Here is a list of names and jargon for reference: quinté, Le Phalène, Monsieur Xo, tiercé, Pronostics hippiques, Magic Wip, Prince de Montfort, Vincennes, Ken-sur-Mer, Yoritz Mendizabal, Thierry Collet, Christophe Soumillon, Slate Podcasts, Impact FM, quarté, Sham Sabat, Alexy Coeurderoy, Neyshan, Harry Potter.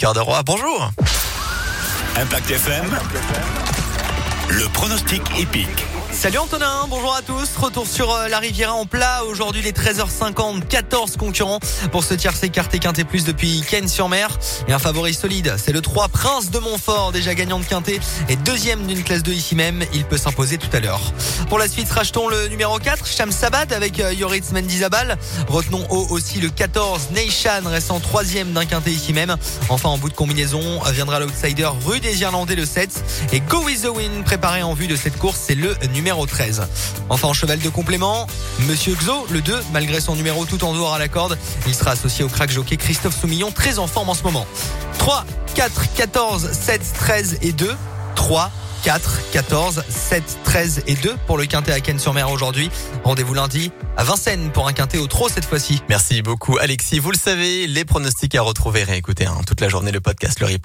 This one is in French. Coeurderoy, bonjour. Impact FM, le pronostic hippique. Salut Antonin, bonjour à tous. Retour sur la Riviera en plat. Aujourd'hui, les 13h50, 14 concurrents pour ce tiercé quarté quinté plus depuis Ken-sur-Mer. Et un favori solide, c'est le 3 Prince de Montfort, déjà gagnant de quinté et deuxième d'une classe 2 ici même. Il peut s'imposer tout à l'heure. Pour la suite, rachetons le numéro 4, Sham Sabat avec Yoritz Mendizabal. Retenons aussi le 14, Neyshan, restant troisième d'un quinté ici même. Enfin, en bout de combinaison, viendra l'outsider rue des Irlandais, le 7. Et Go With The Win, préparé en vue de cette course, c'est le numéro 13. Enfin, en cheval de complément, Monsieur Xo, le 2, malgré son numéro tout en dehors à la corde, il sera associé au crack jockey Christophe Soumillon, très en forme en ce moment. 3, 4, 14, 7, 13 et 2. 3, 4, 14, 7, 13 et 2 pour le quintet à Ken-sur-Mer aujourd'hui. Rendez-vous lundi à Vincennes pour un quintet au trot cette fois-ci. Merci beaucoup Alexis. Vous le savez, les pronostics à retrouver, réécouter toute la journée, le podcast, le replay.